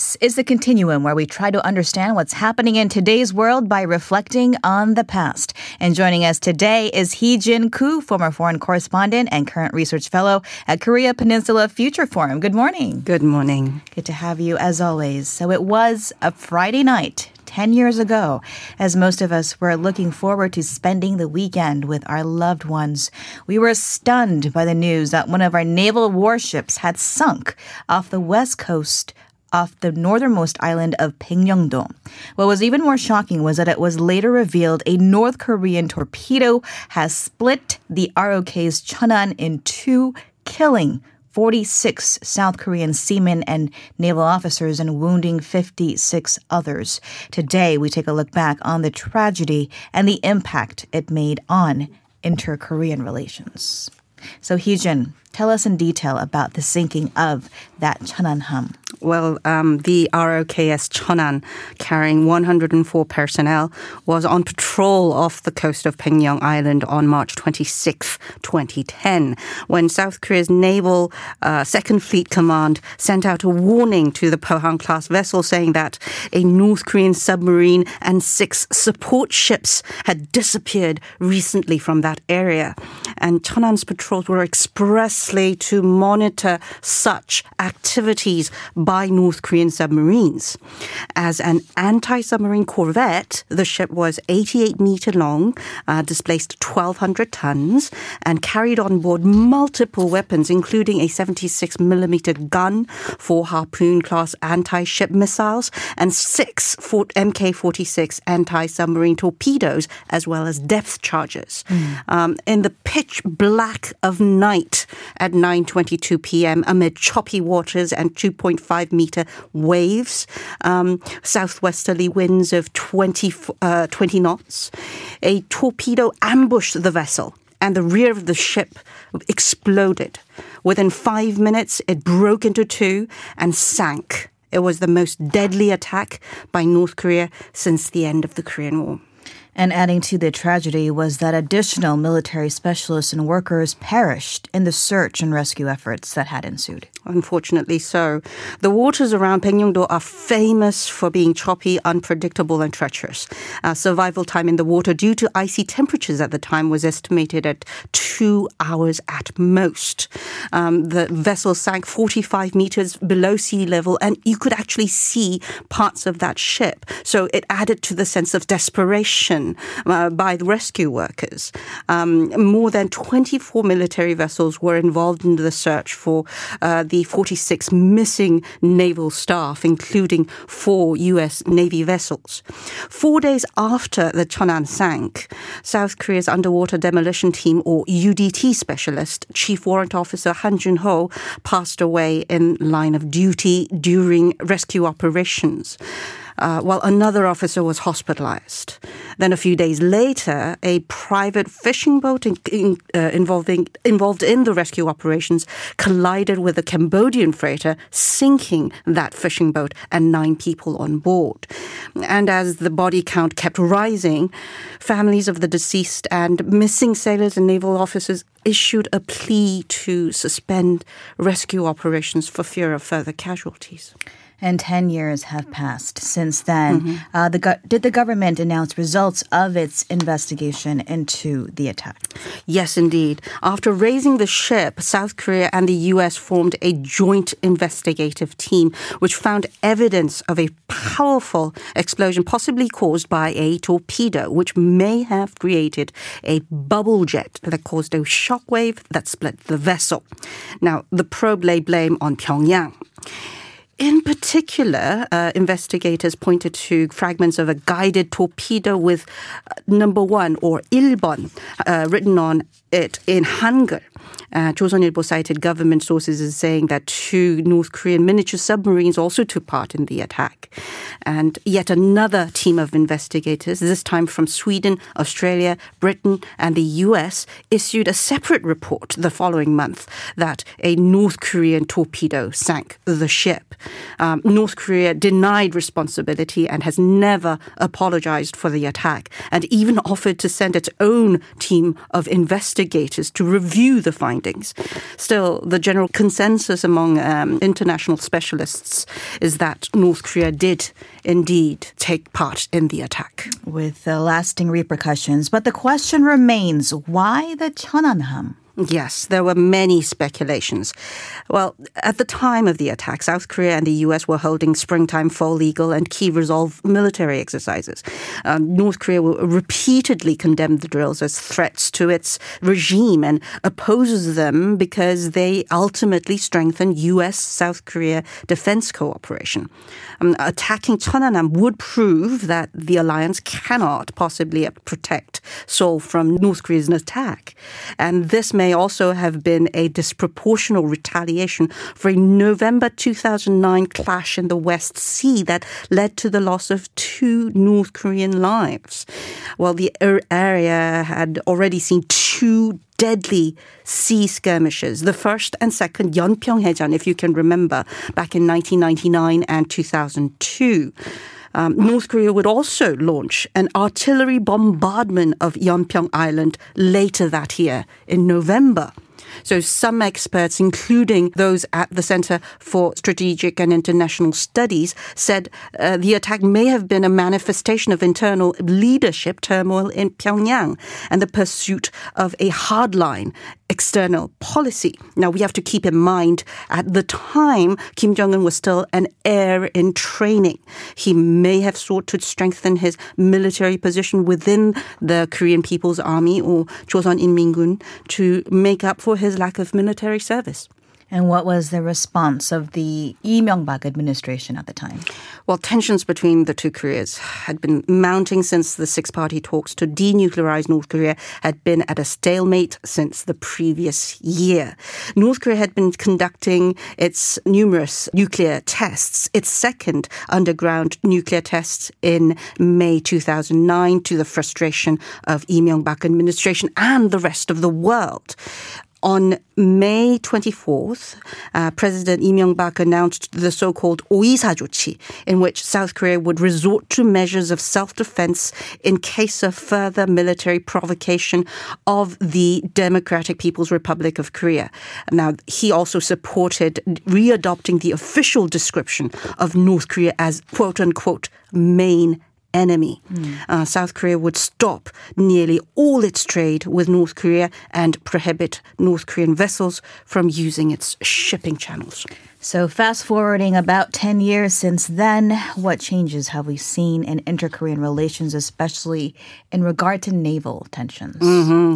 This is The Continuum, where we try to understand what's happening in today's world by reflecting on the past. And joining us today is Hee Jin-Koo, former foreign correspondent and current research fellow at Korea Peninsula Future Forum. Good morning. Good morning. Good to have you, as always. So it was a Friday night 10 years ago, as most of us were looking forward to spending the weekend with our loved ones. We were stunned by the news that one of our naval warships had sunk off the west coast off the northernmost island of Pengyongdo. What was even more shocking was that it was later revealed a North Korean torpedo has split the ROKS Cheonan in two, killing 46 South Korean seamen and naval officers and wounding 56 others. Today, we take a look back on the tragedy and the impact it made on inter-Korean relations. So, Hee Jin, tell us in detail about the sinking of that Cheonanham. Well, the ROKS Cheonan, carrying 104 personnel, was on patrol off the coast of Pyeongyang Island on March 26, 2010, when South Korea's Naval Second Fleet Command sent out a warning to the Pohang-class vessel saying that a North Korean submarine and six support ships had disappeared recently from that area. And Cheonan's patrols were expressly to monitor such activities by North Korean submarines. As an anti-submarine corvette, the ship was 88 meter long, displaced 1,200 tons, and carried on board multiple weapons, including a 76 millimeter gun, four Harpoon-class anti-ship missiles, and six MK-46 anti-submarine torpedoes, as well as depth charges. In the pitch black of night at 9:22 p.m., amid choppy waters and 2.5-meter waves, southwesterly winds of 20 knots, a torpedo ambushed the vessel, and the rear of the ship exploded. Within 5 minutes, it broke into two and sank. It was the most deadly attack by North Korea since the end of the Korean War. And adding to the tragedy was that additional military specialists and workers perished in the search and rescue efforts that had ensued. Unfortunately so. The waters around Pengyongdo are famous for being choppy, unpredictable, and treacherous. Survival time in the water due to icy temperatures at the time was estimated at 2 hours at most. The vessel sank 45 meters below sea level, and you could actually see parts of that ship. So it added to the sense of desperation by the rescue workers. More than 24 military vessels were involved in the search for the 46 missing naval staff, including four U.S. Navy vessels. 4 days after the Cheonan sank, South Korea's underwater demolition team, or UDT specialist, Chief Warrant Officer Han Jun-ho, passed away in line of duty during rescue operations, while another officer was hospitalized. Then a few days later, a private fishing boat involved in the rescue operations collided with a Cambodian freighter, sinking that fishing boat and 9 people on board. And as the body count kept rising, families of the deceased and missing sailors and naval officers issued a plea to suspend rescue operations for fear of further casualties. And 10 years have passed since then. Did the government announce results of its investigation into the attack? Yes, indeed. After raising the ship, South Korea and the U.S. formed a joint investigative team, which found evidence of a powerful explosion, possibly caused by a torpedo, which may have created a bubble jet that caused a shockwave that split the vessel. Now, the probe lay blame on Pyongyang. In particular, investigators pointed to fragments of a guided torpedo with number 1, or Ilbon, written on it in Hangul. Cho Son Yilbo cited government sources as saying that two North Korean miniature submarines also took part in the attack. And yet another team of investigators, this time from Sweden, Australia, Britain, and the US, issued a separate report the following month that a North Korean torpedo sank the ship. North Korea denied responsibility and has never apologized for the attack, and even offered to send its own team of investigators investigators to review the findings. Still, the general consensus among international specialists is that North Korea did indeed take part in the attack. With lasting repercussions. But the question remains, why the Cheonan-ham? Yes, there were many speculations. Well, at the time of the attack, South Korea and the U.S. were holding springtime, fall legal and key resolve military exercises. North Korea repeatedly condemned the drills as threats to its regime and opposes them because they ultimately strengthen U.S.-South Korea defense cooperation. Attacking Cheonan-am would prove that the alliance cannot possibly protect Seoul from North Korea's attack. And this may also have been a disproportional retaliation for a November 2009 clash in the West Sea that led to the loss of 2 North Korean lives. Well, the area had already seen 2 deadly sea skirmishes, the first and second Yeonpyeonghaejeon, if you can remember, back in 1999 and 2002. North Korea would also launch an artillery bombardment of Yeonpyeong Island later that year in November. So some experts, including those at the Center for Strategic and International Studies, said the attack may have been a manifestation of internal leadership turmoil in Pyongyang and the pursuit of a hardline external policy. Now, we have to keep in mind, at the time, Kim Jong-un was still an heir in training. He may have sought to strengthen his military position within the Korean People's Army, or Cho Son Yilbo, to make up for his lack of military service. And what was the response of the Lee Myung-bak administration at the time? Well, tensions between the two Koreas had been mounting since the six-party talks to denuclearize North Korea had been at a stalemate since the previous year. North Korea had been conducting its numerous nuclear tests, its second underground nuclear test in May 2009, to the frustration of Lee Myung-bak administration and the rest of the world. On May 24th, President Lee Myung-bak announced the so-called oisa jochi, in which South Korea would resort to measures of self-defense in case of further military provocation of the Democratic People's Republic of Korea. Now, he also supported readopting the official description of North Korea as quote-unquote main enemy. South Korea would stop nearly all its trade with North Korea and prohibit North Korean vessels from using its shipping channels. So fast forwarding about 10 years since then, what changes have we seen in inter-Korean relations, especially in regard to naval tensions?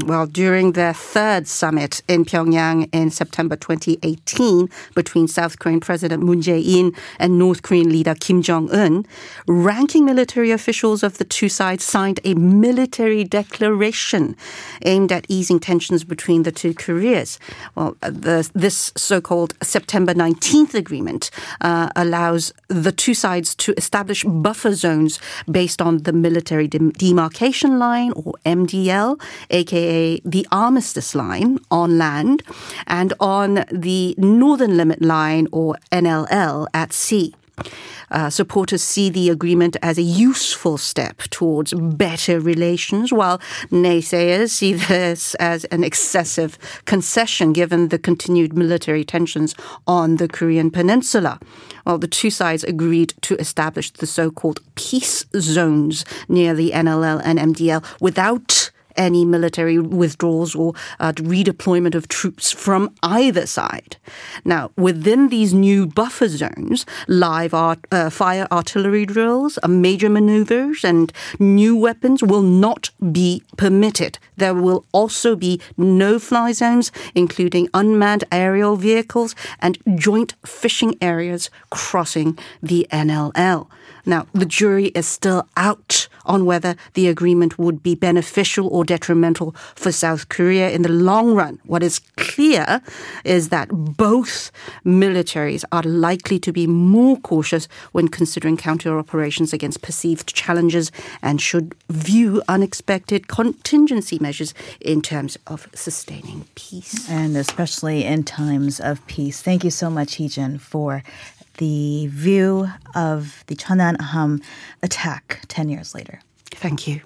Well, during their third summit in Pyongyang in September 2018 between South Korean President Moon Jae-in and North Korean leader Kim Jong-un, ranking military officials of the two sides signed a military declaration aimed at easing tensions between the two Koreas. Well, this so-called September 19th agreement allows the two sides to establish buffer zones based on the military demarcation line, or MDL, aka the armistice line on land, and on the northern limit line, or NLL, at sea. Supporters see the agreement as a useful step towards better relations, while naysayers see this as an excessive concession given the continued military tensions on the Korean peninsula. Well, the two sides agreed to establish the so-called peace zones near the NLL and MDL without any military withdrawals or redeployment of troops from either side. Now, within these new buffer zones, live fire artillery drills, major maneuvers, and new weapons will not be permitted. There will also be no-fly zones, including unmanned aerial vehicles and joint fishing areas crossing the NLL. Now, the jury is still out on whether the agreement would be beneficial or detrimental for South Korea in the long run. What is clear is that both militaries are likely to be more cautious when considering counter-operations against perceived challenges and should view unexpected contingency measures in terms of sustaining peace. And especially in times of peace. Thank you so much, Hee Jin, for the view of the Cheonan-ham attack 10 years later. Thank you.